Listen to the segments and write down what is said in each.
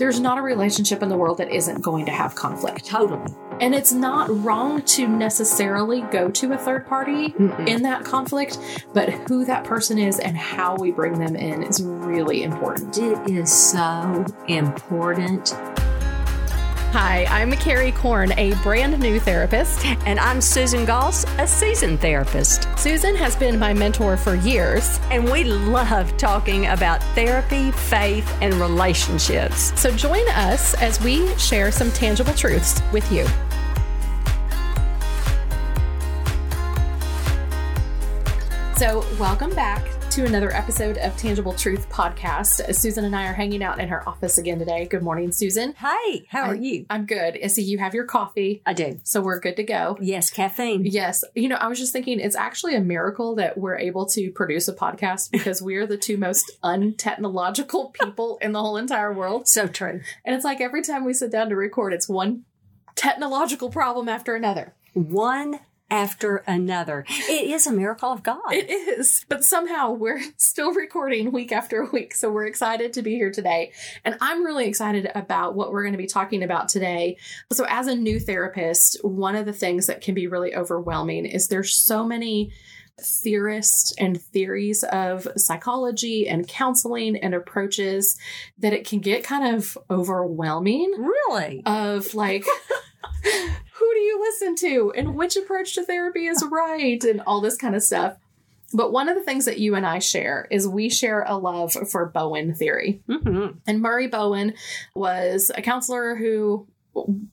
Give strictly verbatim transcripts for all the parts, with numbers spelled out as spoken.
There's not a relationship in the world that isn't going to have conflict. Totally. And it's not wrong to necessarily go to a third party Mm-mm. in that conflict, but who that person is and how we bring them in is really important. It is so important. Hi, I'm Carrie Korn, a brand new therapist. And I'm Susan Goss, a seasoned therapist. Susan has been my mentor for years. And we love talking about therapy, faith, and relationships. So join us as we share some tangible truths with you. So welcome back to another episode of Tangible Truth Podcast. Susan and I are hanging out in her office again today. Good morning, Susan. Hi, how are I, you? I'm good. I see you have your coffee. I do. So we're good to go. Yes, caffeine. Yes. You know, I was just thinking it's actually a miracle that we're able to produce a podcast because we're the two most untechnological people in the whole entire world. So true. And it's like every time we sit down to record, it's one technological problem after another. One after another. It is a miracle of God. It is. But somehow we're still recording week after week. So we're excited to be here today. And I'm really excited about what we're going to be talking about today. So as a new therapist, one of the things that can be really overwhelming is there's so many theorists and theories of psychology and counseling and approaches that it can get kind of overwhelming. Really? Of like... Who do you listen to and which approach to therapy is right and all this kind of stuff. But one of the things that you and I share is we share a love for Bowen theory. Mm-hmm. And Murray Bowen was a counselor who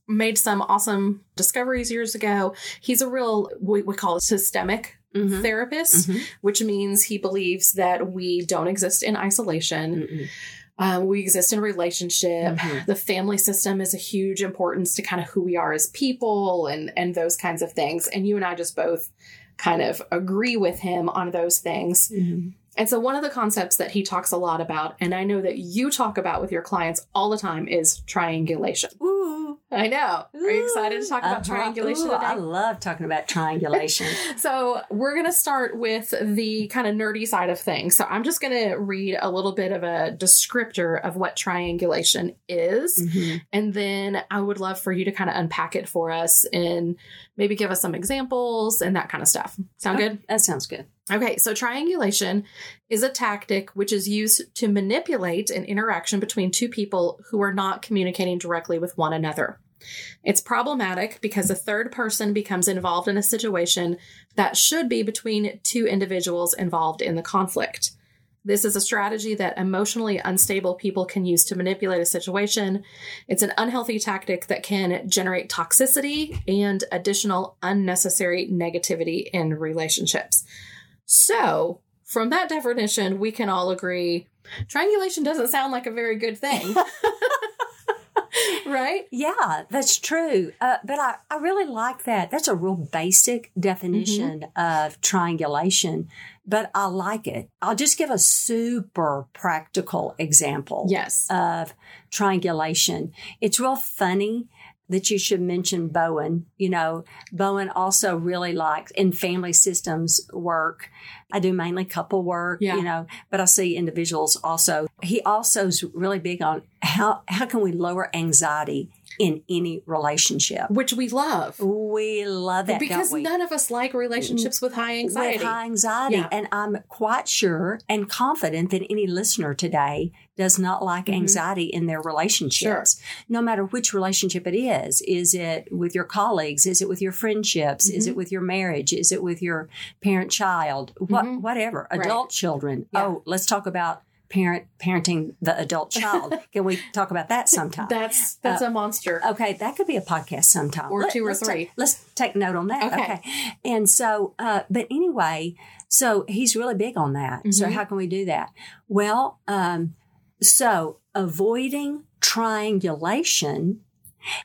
made some awesome discoveries years ago. He's a real, we, we call it systemic Mm-hmm. therapist, mm-hmm. which means he believes that we don't exist in isolation. Mm-mm. Um, we exist in relationship. Mm-hmm. The family system is a huge importance to kind of who we are as people and, and those kinds of things. And you and I just both kind of agree with him on those things. Mm-hmm. And so one of the concepts that he talks a lot about, and I know that you talk about with your clients all the time, is triangulation. Ooh. I know. Ooh. Are you excited to talk about uh-huh. triangulation Ooh, today? I love talking about triangulation. So we're going to start with the kind of nerdy side of things. So I'm just going to read a little bit of a descriptor of what triangulation is. Mm-hmm. And then I would love for you to kind of unpack it for us and maybe give us some examples and that kind of stuff. Sound okay. good? That sounds good. Okay, so triangulation is a tactic which is used to manipulate an interaction between two people who are not communicating directly with one another. It's problematic because a third person becomes involved in a situation that should be between two individuals involved in the conflict. This is a strategy that emotionally unstable people can use to manipulate a situation. It's an unhealthy tactic that can generate toxicity and additional unnecessary negativity in relationships. So from that definition, we can all agree triangulation doesn't sound like a very good thing. Right? Yeah, that's true. Uh, but I, I really like that. That's a real basic definition mm-hmm. of triangulation, but I like it. I'll just give a super practical example yes. of triangulation. It's real funny that you should mention Bowen. You know, Bowen also really likes in family systems work. I do mainly couple work, yeah. you know, but I see individuals also. He also is really big on how, how can we lower anxiety in any relationship. Which we love. We love that, because don't we? None of us like relationships with high anxiety. With high anxiety. Yeah. And I'm quite sure and confident that any listener today does not like mm-hmm. anxiety in their relationships. Sure. No matter which relationship it is. Is it with your colleagues? Is it with your friendships? Mm-hmm. Is it with your marriage? Is it with your parent-child? What, mm-hmm. Whatever. Adult right. children. Yeah. Oh, let's talk about Parent parenting the adult child. Can we talk about that sometime? that's that's uh, a monster. Okay, that could be a podcast sometime, or Let, two or let's three. Take, let's take note on that. Okay, okay. And so, uh, but anyway, so he's really big on that. Mm-hmm. So how can we do that? Well, um, so avoiding triangulation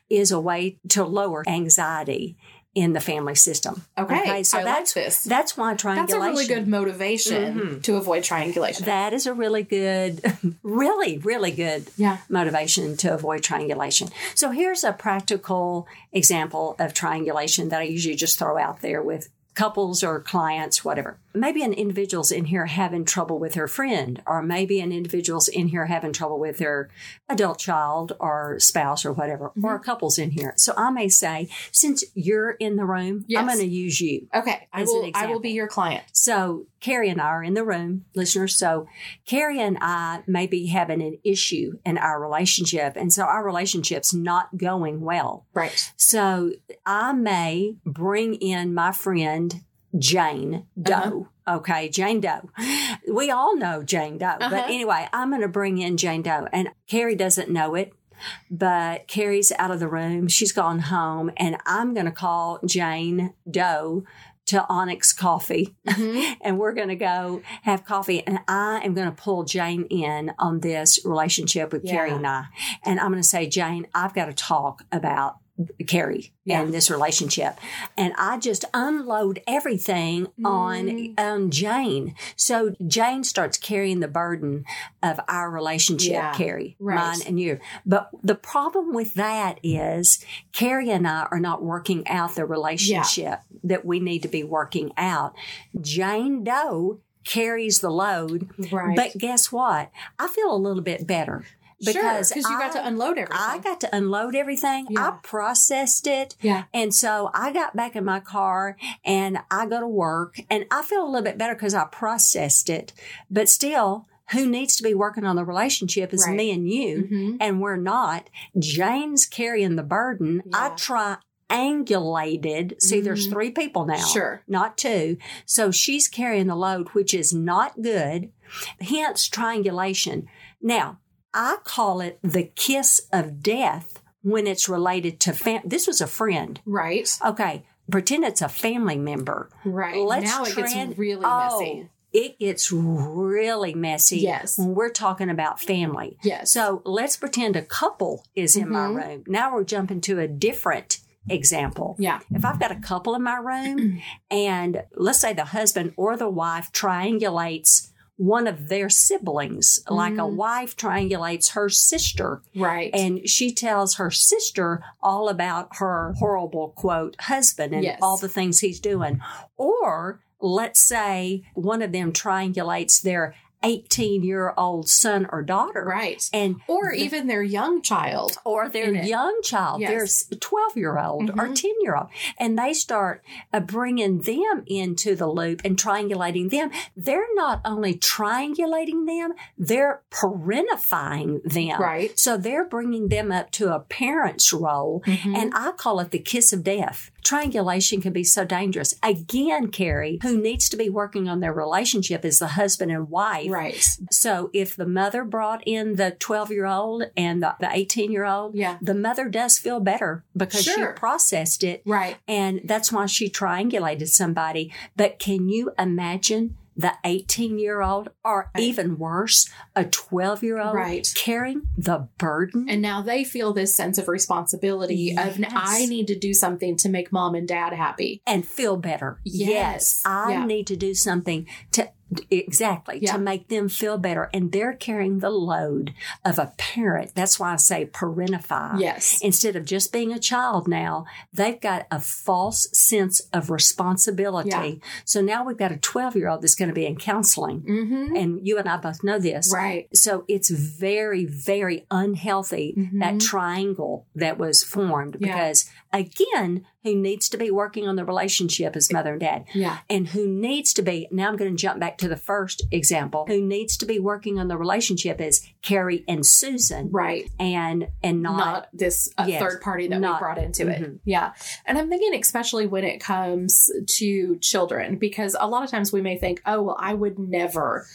is a way to lower anxiety in the family system. Okay, okay? So I that's like this. That's why triangulation. That's a really good motivation mm-hmm. to avoid triangulation. That is a really good, really, really good yeah. motivation to avoid triangulation. So here's a practical example of triangulation that I usually just throw out there with couples or clients, whatever. maybe an individual's in here having trouble with their friend, or maybe an individual's in here having trouble with their adult child or spouse or whatever, mm-hmm. or a couple's in here. So I may say, since you're in the room, yes. I'm going to use you. Okay. I will, I will be your client. So Carrie and I are in the room, listeners. So Carrie and I may be having an issue in our relationship. And so our relationship's not going well. Right. So I may bring in my friend, Jane Doe. Uh-huh. Okay, Jane Doe. We all know Jane Doe. Uh-huh. But anyway, I'm going to bring in Jane Doe. And Carrie doesn't know it, but Carrie's out of the room. She's gone home. And I'm going to call Jane Doe to Onyx Coffee. Mm-hmm. And we're going to go have coffee. And I am going to pull Jane in on this relationship with yeah. Carrie and I. And I'm going to say, Jane, I've got to talk about Carrie yeah. and this relationship. And I just unload everything mm. on, on Jane. So Jane starts carrying the burden of our relationship, yeah. Carrie, right. mine and you. But the problem with that is Carrie and I are not working out the relationship yeah. that we need to be working out. Jane Doe carries the load. Right. But guess what? I feel a little bit better. Because sure, you I, got to unload everything. I got to unload everything. Yeah. I processed it. Yeah. And so I got back in my car and I go to work and I feel a little bit better because I processed it. But still, who needs to be working on the relationship is right. me and you. Mm-hmm. And we're not. Jane's carrying the burden. Yeah. I try angulated. See, mm-hmm. there's three people now. Sure. Not two. So she's carrying the load, which is not good. Hence triangulation. Now, I call it the kiss of death when it's related to fam- this was a friend. Right. Okay. Pretend it's a family member. Right. Let's now it trend- gets really oh, messy. It gets really messy yes. when we're talking about family. Yes. So let's pretend a couple is in mm-hmm. my room. Now we're jumping to a different example. Yeah. If I've got a couple in my room and let's say the husband or the wife triangulates one of their siblings, mm-hmm. like a wife triangulates her sister. Right. And she tells her sister all about her horrible, quote, husband and yes. all the things he's doing. Or let's say one of them triangulates their eighteen-year-old son or daughter. Right. And or the, even their young child. Or their young child, yes. their twelve-year-old mm-hmm. or ten-year-old. And they start uh, bringing them into the loop and triangulating them. They're not only triangulating them, they're parentifying them. Right. So they're bringing them up to a parent's role. Mm-hmm. And I call it the kiss of death. Triangulation can be so dangerous. Again, Carrie, who needs to be working on their relationship is the husband and wife. Right. So if the mother brought in the twelve-year-old and the eighteen-year-old, yeah. the mother does feel better because sure. she processed it. Right. And that's why she triangulated somebody. But can you imagine the eighteen-year-old, or right. even worse, a twelve-year-old right. carrying the burden. And now they feel this sense of responsibility yes. of, I need to do something to make mom and dad happy. And feel better. Yes. yes. I yeah. need to do something to, exactly, yeah. to make them feel better. And they're carrying the load of a parent. That's why I say parentify. Yes. Instead of just being a child now, they've got a false sense of responsibility. Yeah. So now we've got a twelve-year-old that's going to be in counseling. Mm-hmm. And you and I both know this. Right. So it's very, very unhealthy, mm-hmm. that triangle that was formed. Yeah. Because, again, who needs to be working on the relationship is mother and dad. Yeah. And who needs to be, now I'm going to jump back to the first example, who needs to be working on the relationship is Carrie and Susan. Right. And and not, not this uh, yes, third party that not, we brought into mm-hmm. it. Yeah. And I'm thinking especially when it comes to children, because a lot of times we may think, oh, well, I would never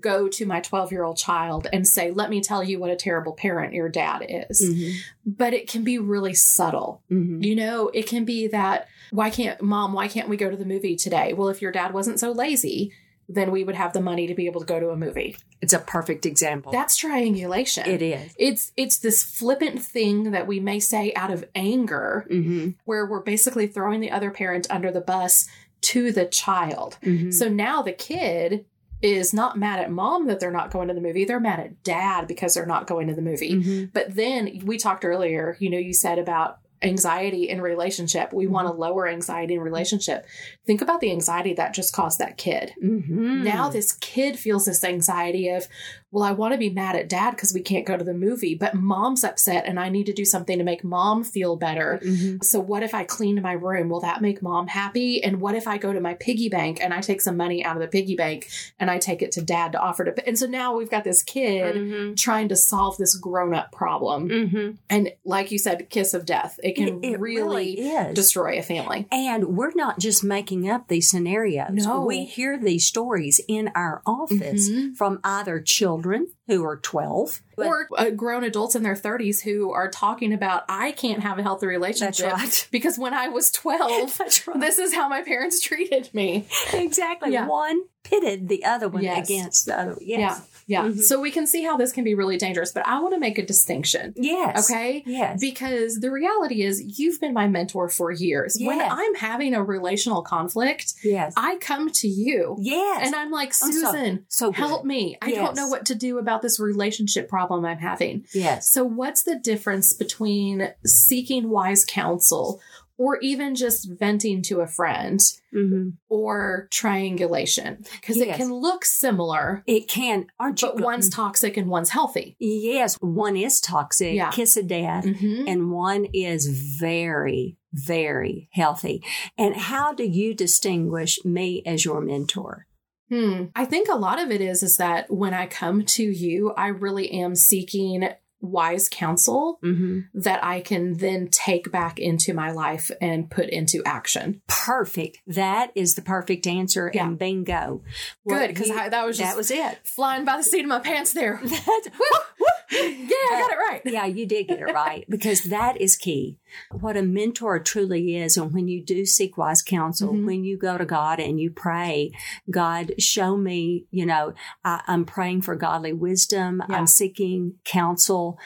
go to my twelve-year-old child and say, let me tell you what a terrible parent your dad is. Mm-hmm. But it can be really subtle. Mm-hmm. You know, it can be that, why can't mom, why can't we go to the movie today? Well, if your dad wasn't so lazy, then we would have the money to be able to go to a movie. It's a perfect example. That's triangulation. It is. It's it's this flippant thing that we may say out of anger, mm-hmm. where we're basically throwing the other parent under the bus to the child. Mm-hmm. So now the kid is not mad at mom that they're not going to the movie. They're mad at dad because they're not going to the movie. Mm-hmm. But then we talked earlier, you know, you said about anxiety in relationship. We mm-hmm. want to lower anxiety in relationship. Think about the anxiety that just caused that kid. Mm-hmm. Now this kid feels this anxiety of, well, I want to be mad at dad because we can't go to the movie, but mom's upset and I need to do something to make mom feel better. Mm-hmm. So what if I clean my room? Will that make mom happy? And what if I go to my piggy bank and I take some money out of the piggy bank and I take it to dad to offer to. And so now we've got this kid mm-hmm. trying to solve this grown-up problem. Mm-hmm. And like you said, kiss of death. It can it, it really, really destroy a family. And we're not just making up these scenarios. No. We hear these stories in our office mm-hmm. from either children who are twelve or uh, grown adults in their thirties who are talking about, I can't have a healthy relationship That's right. because when I was twelve, That's right. this is how my parents treated me. Exactly. Yeah. One pitted the other one yes. against the other. Yes. Yeah. Yeah. Mm-hmm. So we can see how this can be really dangerous, but I want to make a distinction. Yes. Okay? Yes. Because the reality is you've been my mentor for years. Yes. When I'm having a relational conflict, yes. I come to you. Yes. And I'm like, Susan, I'm so, so help me. I yes. don't know what to do about this relationship problem I'm having. Yes. So what's the difference between seeking wise counsel or even just venting to a friend mm-hmm. or triangulation? Because yes. it can look similar. It can, aren't you? But one's toxic and one's healthy. Yes. One is toxic, yeah. kiss of death, mm-hmm. and one is very, very healthy. And how do you distinguish me as your mentor? Hmm. I think a lot of it is, is that when I come to you, I really am seeking wise counsel mm-hmm. that I can then take back into my life and put into action. Perfect. That is the perfect answer. Yeah. And bingo. Well, good. Because that was just that was it. Flying by the seat of my pants there. Woo, woo. Yeah, I got it right. Yeah, you did get it right because that is key. What a mentor truly is, and when you do seek wise counsel, mm-hmm. when you go to God and you pray, God, show me, you know, I, I'm praying for godly wisdom. Yeah. I'm seeking counsel.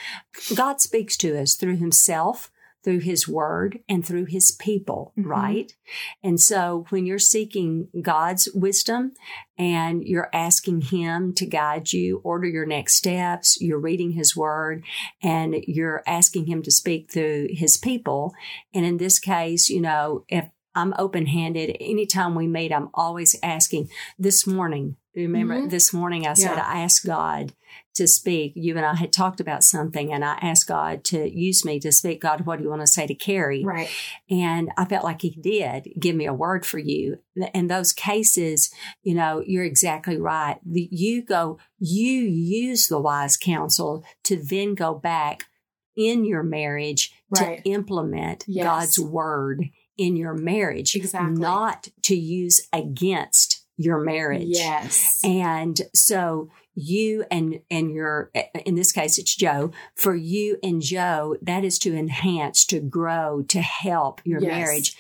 God speaks to us through himself, through his word, and through his people, mm-hmm. right? And so when you're seeking God's wisdom and you're asking him to guide you, order your next steps, you're reading his word, and you're asking him to speak through his people. And in this case, you know, if I'm open-handed, anytime we meet, I'm always asking. This morning, remember mm-hmm. this morning I said, yeah. I asked God to speak. You and I had talked about something, and I asked God to use me to speak. God, what do you want to say to Carrie? Right. And I felt like he did give me a word for you. In those cases, you know, you're exactly right. You go, you use the wise counsel to then go back in your marriage right. to implement yes. God's word in your marriage, exactly. not to use against your marriage. Yes. And so you and, and your, in this case, it's Joe. For you and Joe, that is to enhance, to grow, to help your yes. marriage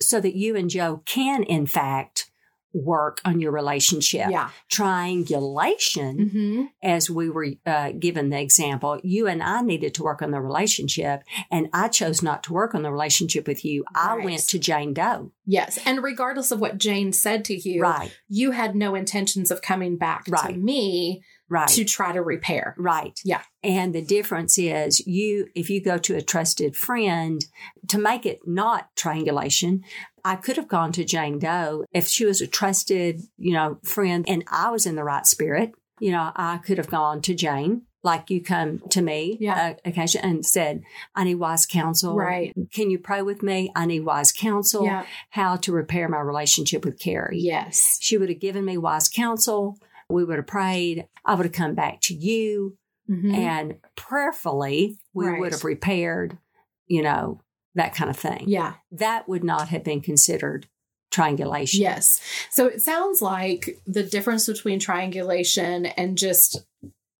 so that you and Joe can, in fact, work on your relationship. Yeah. Triangulation, mm-hmm. as we were uh, given the example, you and I needed to work on the relationship, and I chose not to work on the relationship with you. Right. I went to Jane Doe. Yes. And regardless of what Jane said to you, right. you had no intentions of coming back right. to me right. to try to repair. Right. Yeah. And the difference is you, if you go to a trusted friend to make it not triangulation, I could have gone to Jane Doe if she was a trusted, you know, friend and I was in the right spirit. You know, I could have gone to Jane like you come to me yeah. uh, occasionally and said, I need wise counsel. Right. Can you pray with me? I need wise counsel. Yeah. How to repair my relationship with Carrie. Yes. She would have given me wise counsel. We would have prayed. I would have come back to you mm-hmm. and prayerfully we right. would have repaired, you know, that kind of thing. Yeah. That would not have been considered triangulation. Yes. So it sounds like the difference between triangulation and just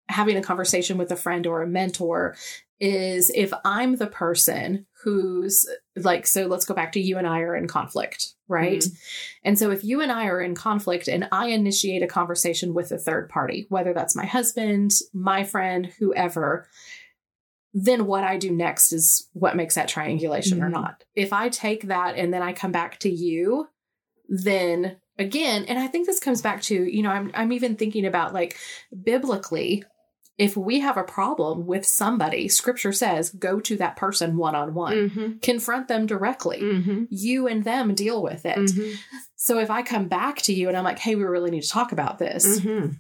having a conversation with a friend or a mentor is if I'm the person who's like, so let's go back to you and I are in conflict, right? Mm-hmm. And so if you and I are in conflict and I initiate a conversation with a third party, whether that's my husband, my friend, whoever, then what I do next is what makes that triangulation mm-hmm. or not. If I take that and then I come back to you, then again, and I think this comes back to, you know, I'm I'm even thinking about like biblically, If we have a problem with somebody, scripture says, go to that person one-on-one, mm-hmm. confront them directly, mm-hmm. you and them deal with it. Mm-hmm. So if I come back to you and I'm like, hey, we really need to talk about this, mm-hmm.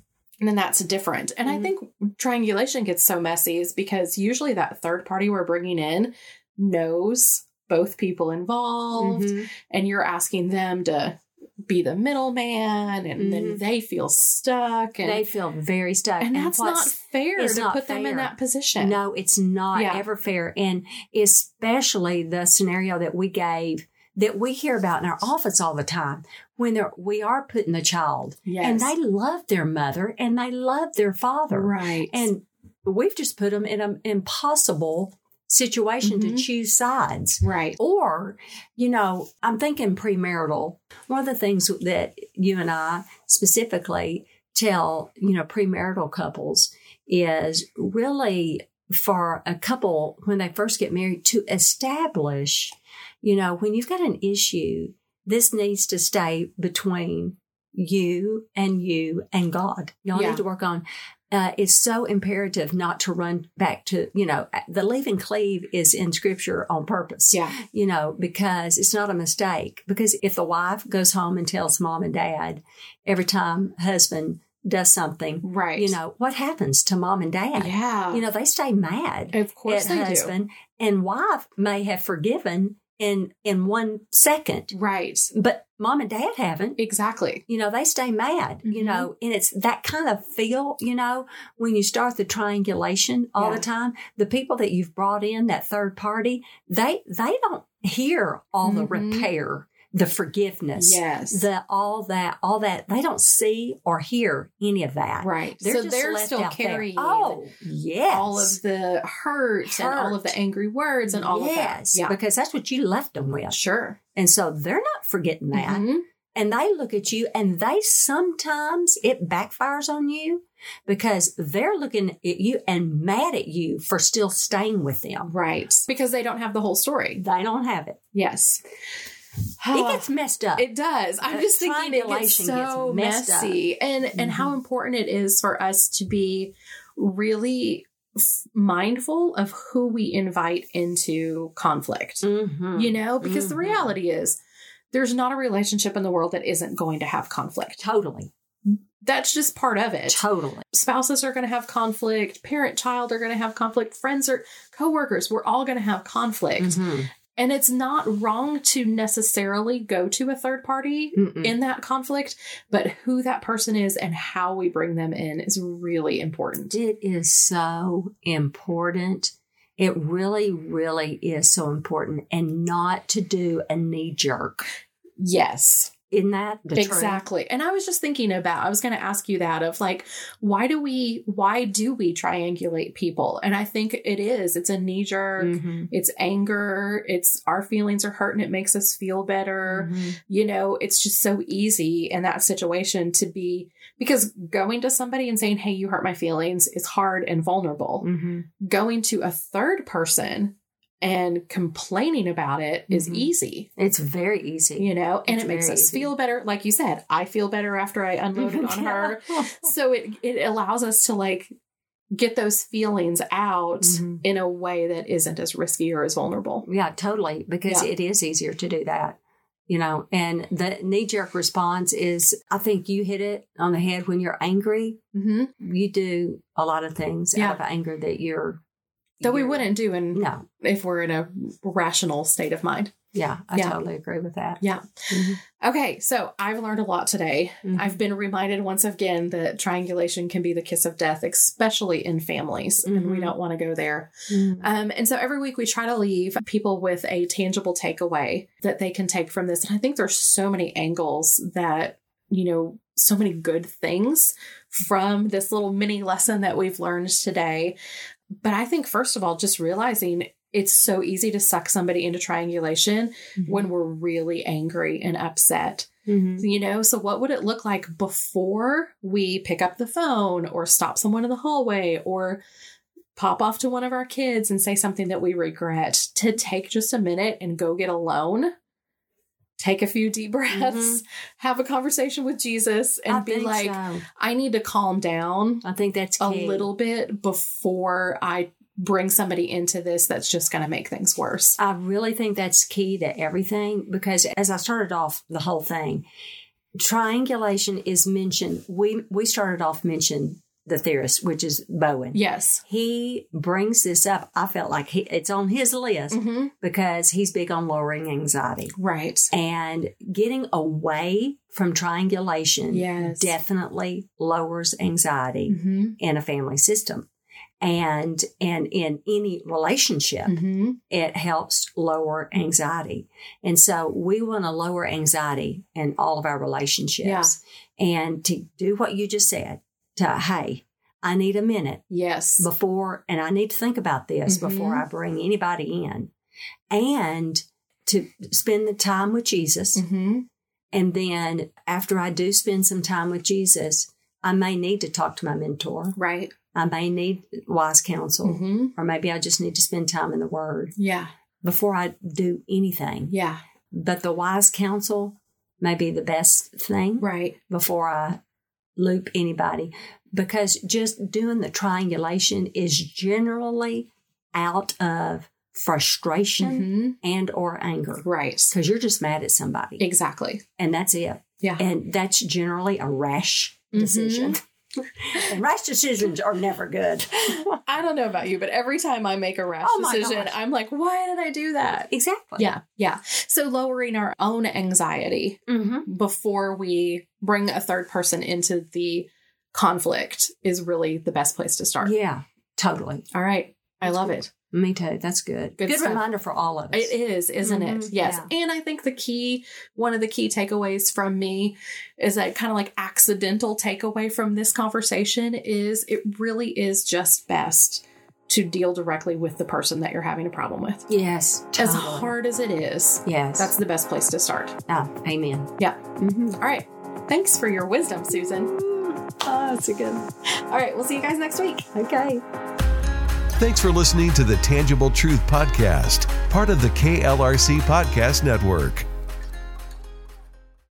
then that's different. And mm-hmm. I think triangulation gets so messy is because usually that third party we're bringing in knows both people involved, mm-hmm. and you're asking them to be the middleman, and mm-hmm. then they feel stuck. And they feel very stuck. And, and that's not fair to not put fair. them in that position. No, it's not yeah. ever fair. And especially the scenario that we gave, that we hear about in our office all the time, when we are putting the child. Yes. And they love their mother and they love their father. Right. And we've just put them in an impossible situation mm-hmm. to choose sides. Right. Or, you know, I'm thinking premarital. One of the things that you and I specifically tell, you know, premarital couples is really for a couple when they first get married to establish, you know, when you've got an issue, this needs to stay between you and you and God. Y'all yeah. need to work on Uh, it's so imperative not to run back to, you know, the leave and cleave is in scripture on purpose, yeah. you know, because it's not a mistake. Because if the wife goes home and tells mom and dad every time husband does something, right. you know, what happens to mom and dad? Yeah. You know, they stay mad of course at they husband do. And wife may have forgiven in in one second. Right. But mom and dad haven't. Exactly. You know, they stay mad, mm-hmm. you know, and it's that kind of feel, you know, when you start the triangulation all yeah. the time, the people that you've brought in, that third party, they they don't hear all mm-hmm. the repair, the forgiveness, yes, the all that, all that. They don't see or hear any of that. Right. They're so just they're left still out carrying there. Oh, yes. all of the hurt, hurt and all of the angry words and all yes, of that. Yes, yeah. because that's what you left them with. Sure. And so they're not forgetting that. Mm-hmm. And they look at you and they sometimes it backfires on you because they're looking at you and mad at you for still staying with them. Right. Because they don't have the whole story. They don't have it. Yes. It gets messed up. It does. I'm the just thinking it gets so gets messy up. and and mm-hmm. how important it is for us to be really f- mindful of who we invite into conflict, mm-hmm. you know, because mm-hmm. the reality is there's not a relationship in the world that isn't going to have conflict. Totally. That's just part of it. Totally. Spouses are going to have conflict. Parent, child are going to have conflict. Friends or coworkers, we're all going to have conflict. Mm-hmm. And it's not wrong to necessarily go to a third party Mm-mm. in that conflict, but who that person is and how we bring them in is really important. It is so important. It really, really is so important. And not to do a knee jerk. Yes. Isn't that the truth? Exactly. And I was just thinking about, I was going to ask you that of like, why do we, why do we triangulate people? And I think it is, it's a knee jerk, mm-hmm. it's anger, it's our feelings are hurt and it makes us feel better. Mm-hmm. You know, it's just so easy in that situation to be, because going to somebody and saying, hey, you hurt my feelings is hard and vulnerable. Mm-hmm. Going to a third person and complaining about it is mm-hmm. easy. It's very easy. You know, and it's it makes us easy. feel better. Like you said, I feel better after I unloaded on her. So it, it allows us to like get those feelings out mm-hmm. in a way that isn't as risky or as vulnerable. Yeah, totally. Because yeah. it is easier to do that, you know, and the knee-jerk response is, I think you hit it on the head when you're angry. Mm-hmm. You do a lot of things yeah. out of anger that you're That we wouldn't do in, no. if we're in a rational state of mind. Yeah, I yeah. totally agree with that. Yeah. Mm-hmm. Okay, so I've learned a lot today. Mm-hmm. I've been reminded once again that triangulation can be the kiss of death, especially in families, mm-hmm. and we don't want to go there. Mm-hmm. Um, and so every week we try to leave people with a tangible takeaway that they can take from this. And I think there's so many angles that, you know, so many good things from this little mini lesson that we've learned today. But I think, first of all, just realizing it's so easy to suck somebody into triangulation mm-hmm. when we're really angry and upset, mm-hmm. you know? So what would it look like before we pick up the phone or stop someone in the hallway or pop off to one of our kids and say something that we regret, to take just a minute and go get alone, take a few deep breaths, mm-hmm. have a conversation with Jesus, and I be like, so. I need to calm down. I think that's a key. Little bit before I bring somebody into this that's just going to make things worse. I really think that's key to everything, because as I started off the whole thing, triangulation is mentioned. We we started off mentioning the theorist, which is Bowen. Yes. He brings this up. I felt like he, it's on his list mm-hmm. because he's big on lowering anxiety. Right. And getting away from triangulation yes. definitely lowers anxiety mm-hmm. in a family system. And and in any relationship, mm-hmm. it helps lower anxiety. And so we want to lower anxiety in all of our relationships. Yeah. And to do what you just said, to, hey, I need a minute. Yes. Before, and I need to think about this mm-hmm. before I bring anybody in. And to spend the time with Jesus. Mm-hmm. And then after I do spend some time with Jesus, I may need to talk to my mentor. Right. I may need wise counsel, mm-hmm. or maybe I just need to spend time in the Word. Yeah. Before I do anything. Yeah. But the wise counsel may be the best thing. Right. Before I loop anybody, because just doing the triangulation is generally out of frustration mm-hmm. and or anger. Right. Because you're just mad at somebody. Exactly. And that's it. Yeah. And that's generally a rash decision. Mm-hmm. And rash decisions are never good. I don't know about you, but every time I make a rash oh decision, gosh. I'm like, why did I do that? Exactly. Yeah. Yeah. So lowering our own anxiety mm-hmm. before we bring a third person into the conflict is really the best place to start. Yeah, totally. All right. That's I love cool. it. Me too. That's good. Good, good reminder for all of us. It is, isn't mm-hmm. it? Yes. Yeah. And I think the key, one of the key takeaways from me is that kind of like accidental takeaway from this conversation is it really is just best to deal directly with the person that you're having a problem with. Yes. Totally. As hard as it is. Yes. That's the best place to start. Oh, amen. Yeah. Mm-hmm. All right. Thanks for your wisdom, Susan. Oh, that's a good one. All right. We'll see you guys next week. Okay. Thanks for listening to the Tangible Truth Podcast, part of the K L R C Podcast Network.